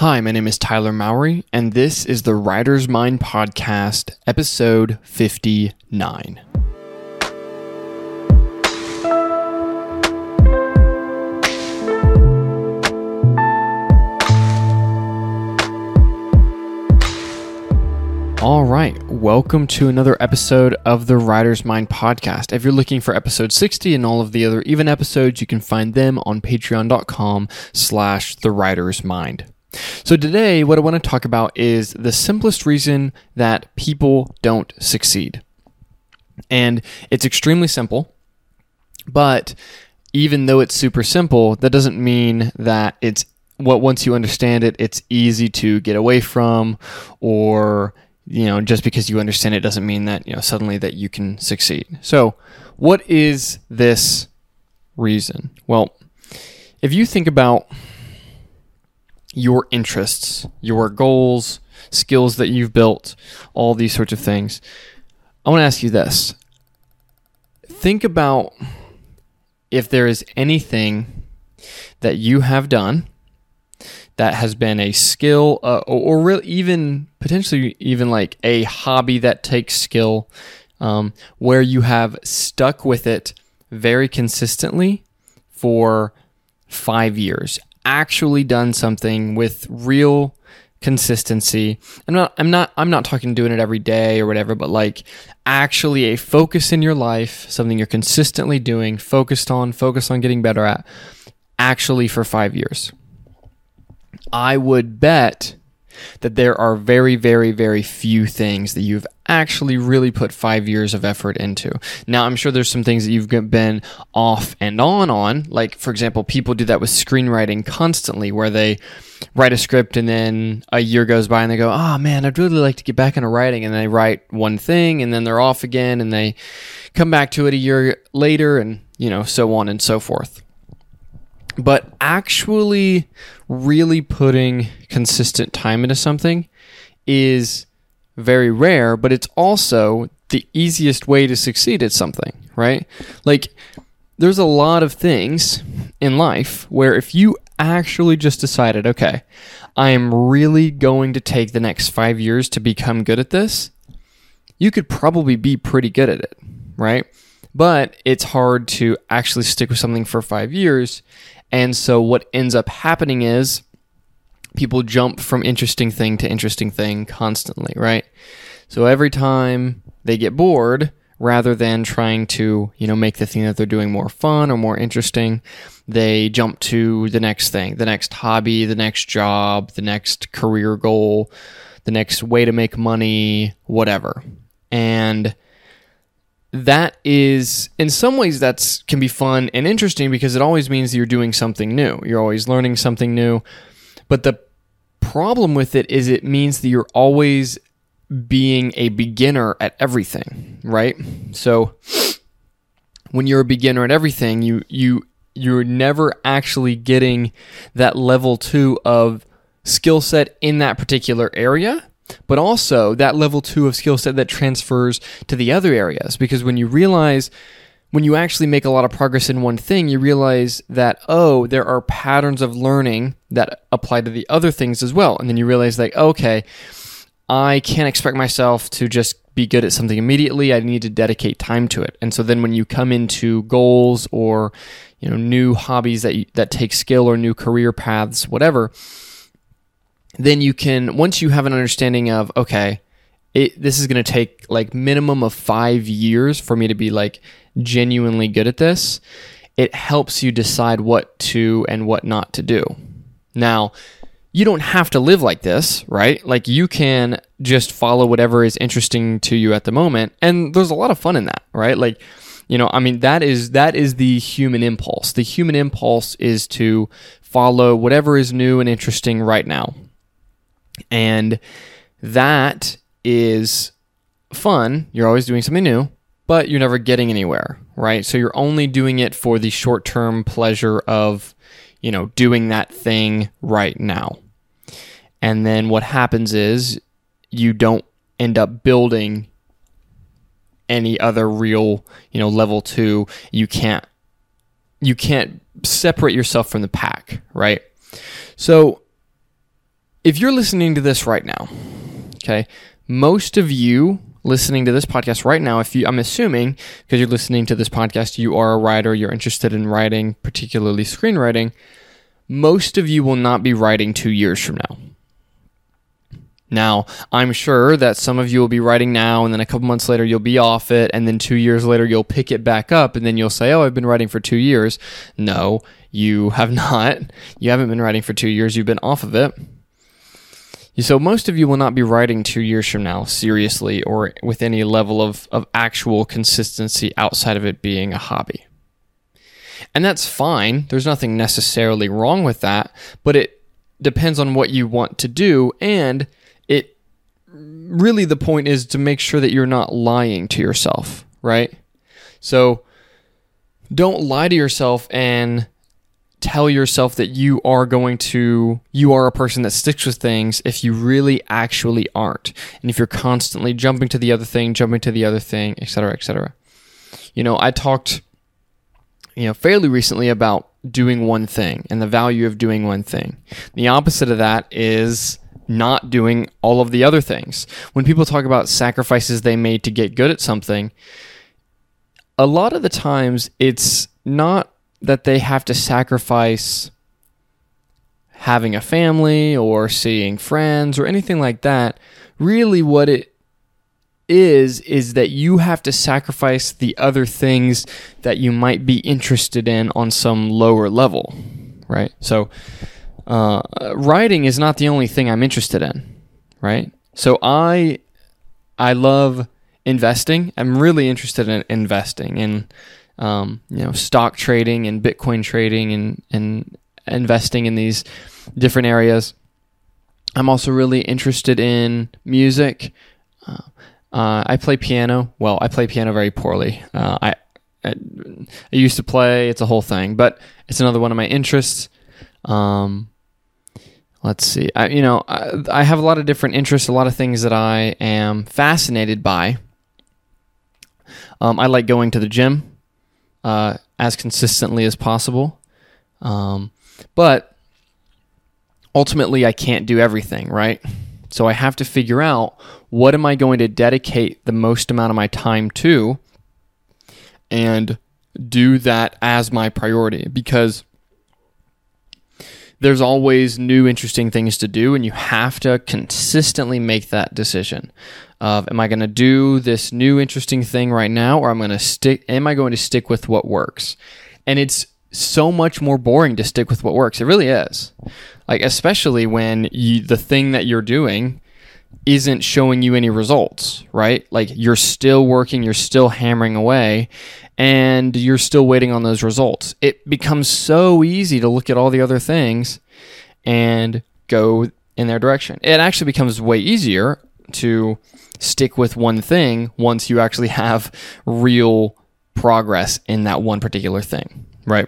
Hi, my name is Tyler Mowry, and this is The Writer's Mind Podcast, episode 59. All right, welcome to another episode of the Writer's Mind Podcast. If you're looking for episode 60 and all of the other even episodes, you can find them on patreon.com/thewritersmind. So today, what I want to talk about is the simplest reason that people don't succeed. And it's extremely simple, but even though it's super simple, that doesn't mean that it's what once you understand it, it's easy to get away from, or just because you understand it doesn't mean that suddenly that you can succeed. So what is this reason? Well, if you think about your interests, your goals, skills that you've built, all these sorts of things, I want to ask you this. Think about if there is anything that you have done that has been a skill or even potentially like a hobby that takes skill, where you have stuck with it very consistently for 5 years, actually done something with real consistency. I'm not talking doing it every day or whatever, but like actually a focus in your life, something you're consistently doing, focused on getting better at, actually for 5 years. I would bet that there are very, very, very few things that you've actually really put 5 years of effort into. Now, I'm sure there's some things that you've been off and on. Like, for example, people do that with screenwriting constantly, where they write a script and then a year goes by and they go, oh man, I'd really like to get back into writing. And they write one thing and then they're off again and they come back to it a year later and, so on and so forth. But actually really putting consistent time into something is very rare, but it's also the easiest way to succeed at something, right? Like, there's a lot of things in life where if you actually just decided, okay, I am really going to take the next 5 years to become good at this, you could probably be pretty good at it, right? But it's hard to actually stick with something for 5 years. And so what ends up happening is people jump from interesting thing to interesting thing constantly, right? So every time they get bored, rather than trying to, make the thing that they're doing more fun or more interesting, they jump to the next thing, the next hobby, the next job, the next career goal, the next way to make money, whatever. And that is, in some ways, that can be fun and interesting because it always means you're doing something new. You're always learning something new. But the problem with it is it means that you're always being a beginner at everything, right? So when you're a beginner at everything, you're never actually getting that level 2 of skill set in that particular area, but also that level 2 of skill set that transfers to the other areas. Because when you actually make a lot of progress in one thing, you realize that, oh, there are patterns of learning that apply to the other things as well. And then you realize, like, okay, I can't expect myself to just be good at something immediately. I need to dedicate time to it. And so then when you come into goals or, new hobbies that take skill or new career paths, whatever, then you can, once you have an understanding of, okay, this is going to take like minimum of 5 years for me to be like genuinely good at this, it helps you decide what to and what not to do. Now, you don't have to live like this, right? Like, you can just follow whatever is interesting to you at the moment. And there's a lot of fun in that, right? Like, that is the human impulse. The human impulse is to follow whatever is new and interesting right now. And that is fun. You're always doing something new, but you're never getting anywhere, right? So you're only doing it for the short-term pleasure of, doing that thing right now. And then what happens is you don't end up building any other real, level 2. You can't separate yourself from the pack, right? So If you're listening to this right now, okay, most of you listening to this podcast right now, I'm assuming because you're listening to this podcast, you are a writer, you're interested in writing, particularly screenwriting. Most of you will not be writing 2 years from now. Now, I'm sure that some of you will be writing now, and then a couple months later, you'll be off it, and then 2 years later, you'll pick it back up, and then you'll say, oh, I've been writing for 2 years. No, you have not. You haven't been writing for 2 years. You've been off of it. So most of you will not be writing 2 years from now, seriously, or with any level of actual consistency outside of it being a hobby. And that's fine. There's nothing necessarily wrong with that, but it depends on what you want to do, and it really, the point is to make sure that you're not lying to yourself, right? So don't lie to yourself and tell yourself that you are a person that sticks with things if you really actually aren't. And if you're constantly jumping to the other thing, et cetera, et cetera. You know, I talked fairly recently about doing one thing and the value of doing one thing. The opposite of that is not doing all of the other things. When people talk about sacrifices they made to get good at something, a lot of the times it's not that they have to sacrifice having a family or seeing friends or anything like that. Really what it is that you have to sacrifice the other things that you might be interested in on some lower level, right? So writing is not the only thing I'm interested in, right? So I love investing. I'm really interested in investing in stock trading and Bitcoin trading and investing in these different areas. I'm also really interested in music. I play piano. Well, I play piano very poorly. I used to play. It's a whole thing, but it's another one of my interests. Let's see. I have a lot of different interests, a lot of things that I am fascinated by. I like going to the gym as consistently as possible, but ultimately I can't do everything, right? So I have to figure out what am I going to dedicate the most amount of my time to, and do that as my priority, because there's always new interesting things to do, and you have to consistently make that decision of, am I going to do this new interesting thing right now, or am I going to stick with what works? And it's so much more boring to stick with what works. It really is. Like, especially when the thing that you're doing isn't showing you any results, right? Like, you're still working, you're still hammering away, and you're still waiting on those results. It becomes so easy to look at all the other things and go in their direction. It actually becomes way easier to stick with one thing once you actually have real progress in that one particular thing, right?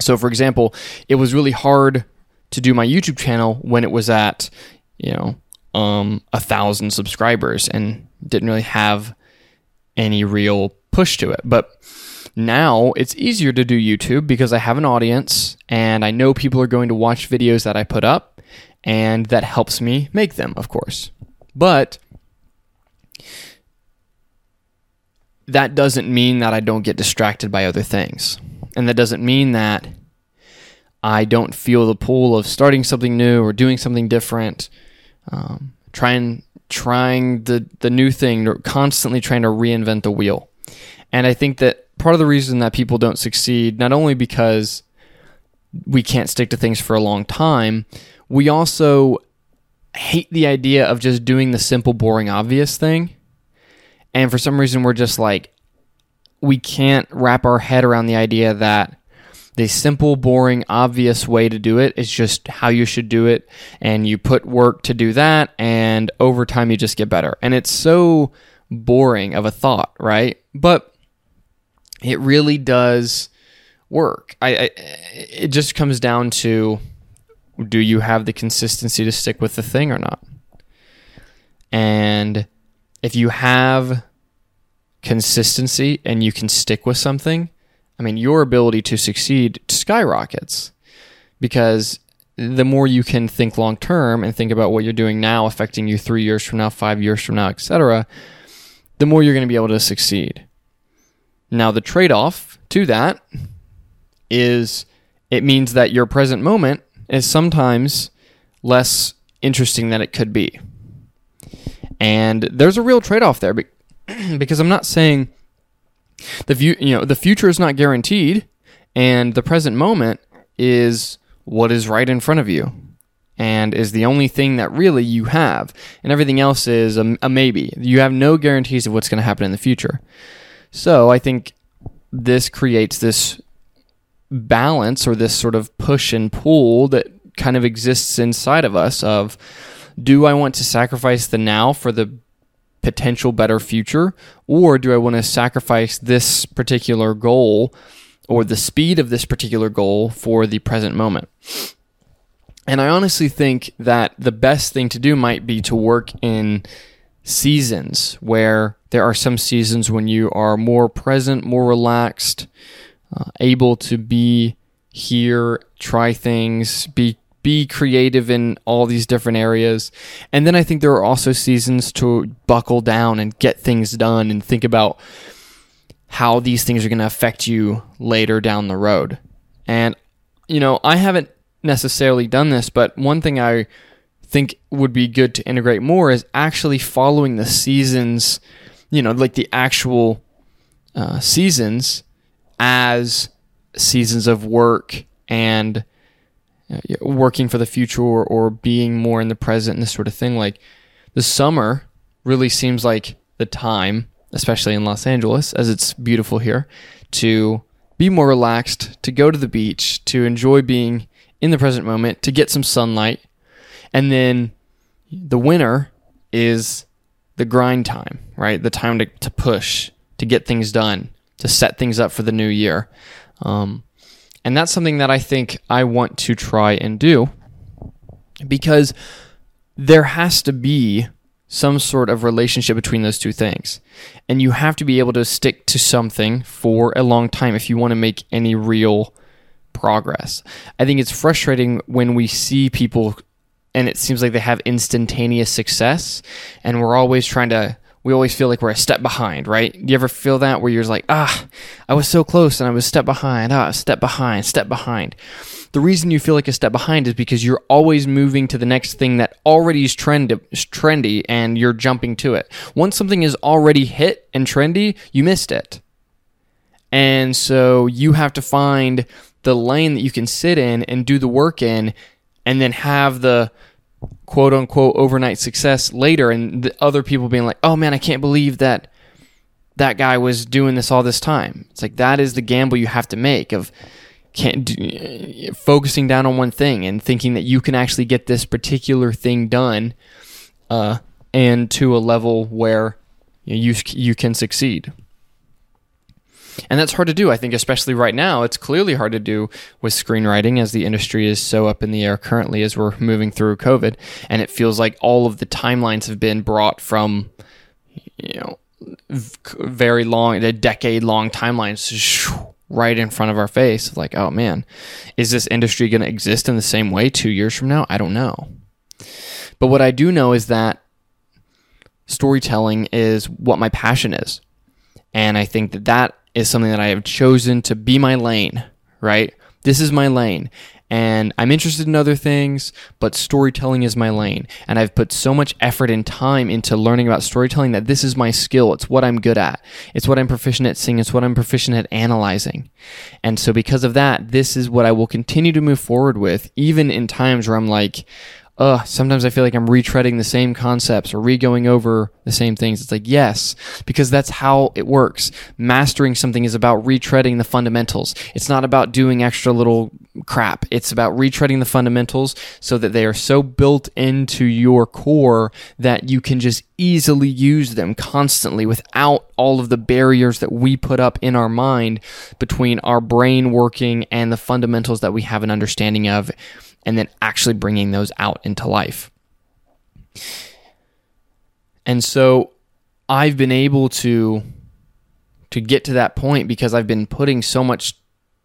So, for example, it was really hard to do my YouTube channel when it was at, 1,000 subscribers and didn't really have any real push to it. But now it's easier to do YouTube because I have an audience and I know people are going to watch videos that I put up, and that helps me make them, of course. But that doesn't mean that I don't get distracted by other things. And that doesn't mean that I don't feel the pull of starting something new or doing something different. Trying the new thing, or constantly trying to reinvent the wheel. And I think that part of the reason that people don't succeed, not only because we can't stick to things for a long time, we also hate the idea of just doing the simple, boring, obvious thing. And for some reason, we're just like, we can't wrap our head around the idea that the simple, boring, obvious way to do it is just how you should do it, and you put work to do that, and over time you just get better. And it's so boring of a thought, right? But it really does work. It just comes down to, do you have the consistency to stick with the thing or not? And if you have consistency and you can stick with something, your ability to succeed skyrockets, because the more you can think long term and think about what you're doing now affecting you 3 years from now, 5 years from now, etc., the more you're going to be able to succeed. Now, the trade-off to that is it means that your present moment is sometimes less interesting than it could be. And there's a real trade-off there because I'm not saying the future is not guaranteed and the present moment is what is right in front of you and is the only thing that really you have, and everything else is a maybe. You have no guarantees of what's going to happen in the future. So I think this creates this balance or this sort of push and pull that kind of exists inside of us of, do I want to sacrifice the now for the potential better future, or do I want to sacrifice this particular goal or the speed of this particular goal for the present moment? And I honestly think that the best thing to do might be to work in seasons, where there are some seasons when you are more present, more relaxed, able to be here, try things, be creative in all these different areas. And then I think there are also seasons to buckle down and get things done and think about how these things are going to affect you later down the road. And, I haven't necessarily done this, but one thing I think would be good to integrate more is actually following the seasons, like the actual seasons as seasons of work and working for the future or being more in the present and this sort of thing. Like the summer really seems like the time, especially in Los Angeles, as it's beautiful here, to be more relaxed, to go to the beach, to enjoy being in the present moment, to get some sunlight. And then the winter is the grind time, right? The time to push, to get things done, to set things up for the new year. And that's something that I think I want to try and do, because there has to be some sort of relationship between those two things. And you have to be able to stick to something for a long time if you want to make any real progress. I think it's frustrating when we see people and it seems like they have instantaneous success, and we always feel like we're a step behind, right? Do you ever feel that where you're just like, I was so close and I was a step behind, step behind. The reason you feel like a step behind is because you're always moving to the next thing that already is trendy and you're jumping to it. Once something is already hit and trendy, you missed it. And so you have to find the lane that you can sit in and do the work in, and then have the quote-unquote overnight success later, and the other people being like, oh man, I can't believe that guy was doing this all this time. It's like, that is the gamble you have to make of focusing down on one thing and thinking that you can actually get this particular thing done and to a level where you can succeed. And that's hard to do, I think, especially right now. It's clearly hard to do with screenwriting, as the industry is so up in the air currently as we're moving through COVID. And it feels like all of the timelines have been brought from, very long, a decade-long timelines right in front of our face. Like, oh man, is this industry going to exist in the same way 2 years from now? I don't know. But what I do know is that storytelling is what my passion is. And I think that is something that I have chosen to be my lane, right? This is my lane, and I'm interested in other things, but storytelling is my lane. And I've put so much effort and time into learning about storytelling that this is my skill. It's what I'm good at. It's what I'm proficient at seeing. It's what I'm proficient at analyzing. And so because of that, this is what I will continue to move forward with, even in times where I'm like, sometimes I feel like I'm retreading the same concepts or re-going over the same things. It's like, yes, because that's how it works. Mastering something is about retreading the fundamentals. It's not about doing extra little crap. It's about retreading the fundamentals so that they are so built into your core that you can just easily use them constantly without all of the barriers that we put up in our mind between our brain working and the fundamentals that we have an understanding of, and then actually bringing those out into life. And so I've been able to get to that point because I've been putting so much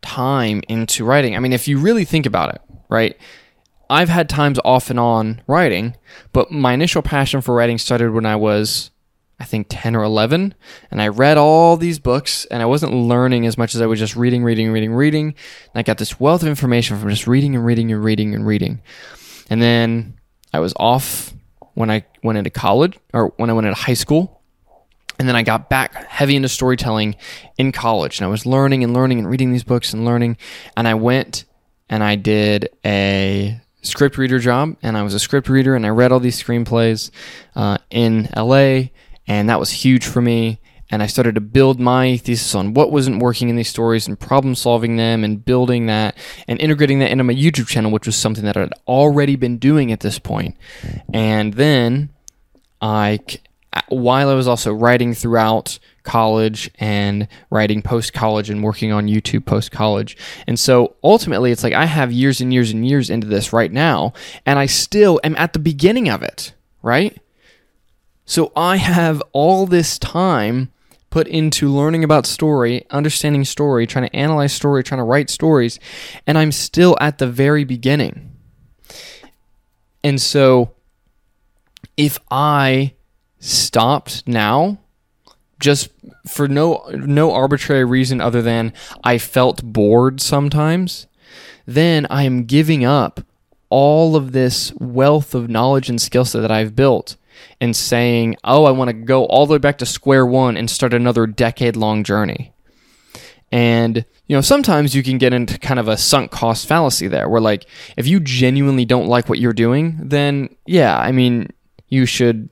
time into writing. I mean, if you really think about it, right? I've had times off and on writing, but my initial passion for writing started when I was, I think, 10 or 11, and I read all these books, and I wasn't learning as much as I was just reading. And I got this wealth of information from just reading. And then I was off when I went into college, or when I went into high school, and then I got back heavy into storytelling in college, and I was learning and reading these books and learning, and I went and I did a script reader job, and I was a script reader, and I read all these screenplays in LA, and that was huge for me. And I started to build my thesis on what wasn't working in these stories and problem solving them and building that and integrating that into my YouTube channel, which was something that I'd already been doing at this point. And then while I was also writing throughout college and writing post-college and working on YouTube post-college. And so ultimately it's like I have years and years and years into this right now, and I still am at the beginning of it, right? So I have all this time put into learning about story, understanding story, trying to analyze story, trying to write stories, and I'm still at the very beginning. And so if I stopped now, just for no arbitrary reason other than I felt bored sometimes, then I am giving up all of this wealth of knowledge and skill set that I've built and saying, oh, I want to go all the way back to square one and start another decade-long journey. And, you know, sometimes you can get into kind of a sunk cost fallacy there, where like, if you genuinely don't like what you're doing, then yeah, I mean, you should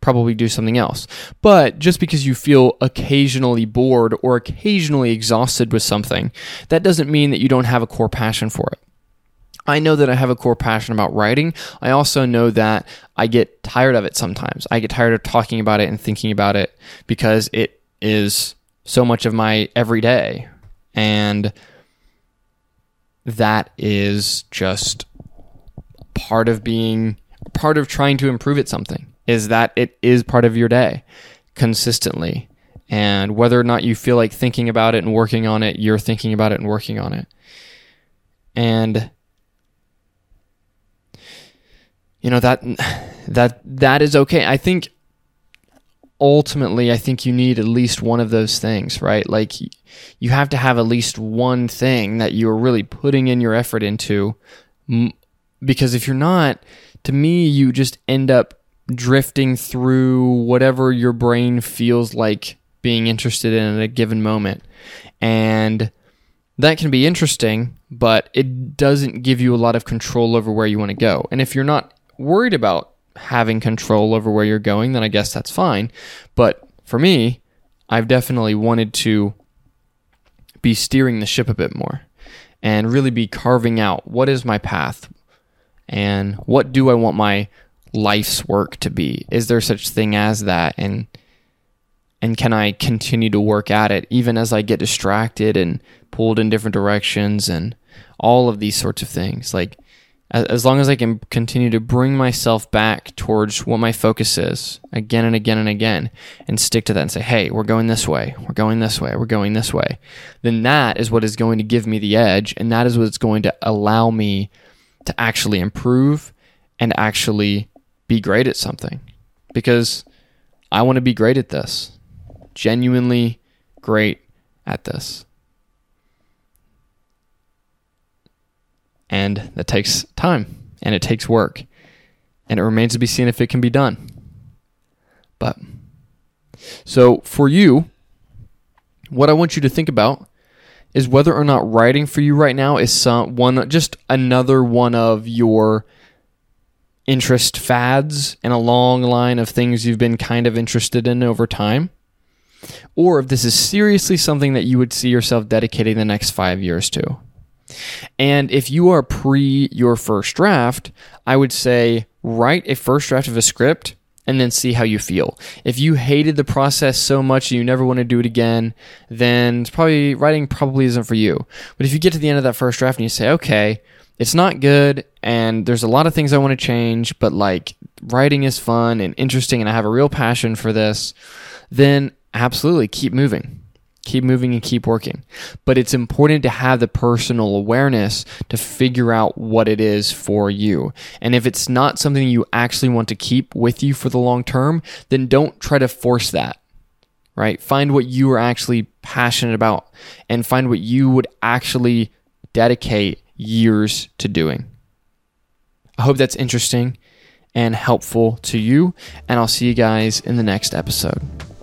probably do something else. But just because you feel occasionally bored or occasionally exhausted with something, that doesn't mean that you don't have a core passion for it. I know that I have a core passion about writing. I also know that I get tired of it sometimes. I get tired of talking about it and thinking about it because it is so much of my everyday. And that is just part of trying to improve at something, is that it is part of your day consistently. And whether or not you feel like thinking about it and working on it, you're thinking about it and working on it. And you know, that is okay. I think ultimately, I think you need at least one of those things, right? Like you have to have at least one thing that you're really putting in your effort into, because if you're not, to me, you just end up drifting through whatever your brain feels like being interested in at a given moment. And that can be interesting, but it doesn't give you a lot of control over where you want to go. And if you're not worried about having control over where you're going, then I guess that's fine. But for me, I've definitely wanted to be steering the ship a bit more and really be carving out what is my path and what do I want my life's work to be? Is there such thing as that? And can I continue to work at it even as I get distracted and pulled in different directions and all of these sorts of things? Like, as long as I can continue to bring myself back towards what my focus is again and again and again and stick to that and say, hey, we're going this way, we're going this way, we're going this way, then that is what is going to give me the edge, and that is what's going to allow me to actually improve and actually be great at something, because I want to be great at this, genuinely great at this. And that takes time, and it takes work, and it remains to be seen if it can be done. But so for you, what I want you to think about is whether or not writing for you right now is just another one of your interest fads in a long line of things you've been kind of interested in over time, or if this is seriously something that you would see yourself dedicating the next 5 years to. And if you are pre your first draft, I would say write a first draft of a script and then see how you feel. If you hated the process so much and you never want to do it again, then writing probably isn't for you. But if you get to the end of that first draft and you say, okay, it's not good and there's a lot of things I want to change, but like writing is fun and interesting and I have a real passion for this, then absolutely keep moving. Keep moving and keep working. But it's important to have the personal awareness to figure out what it is for you. And if it's not something you actually want to keep with you for the long term, then don't try to force that, right? Find what you are actually passionate about and find what you would actually dedicate years to doing. I hope that's interesting and helpful to you, and I'll see you guys in the next episode.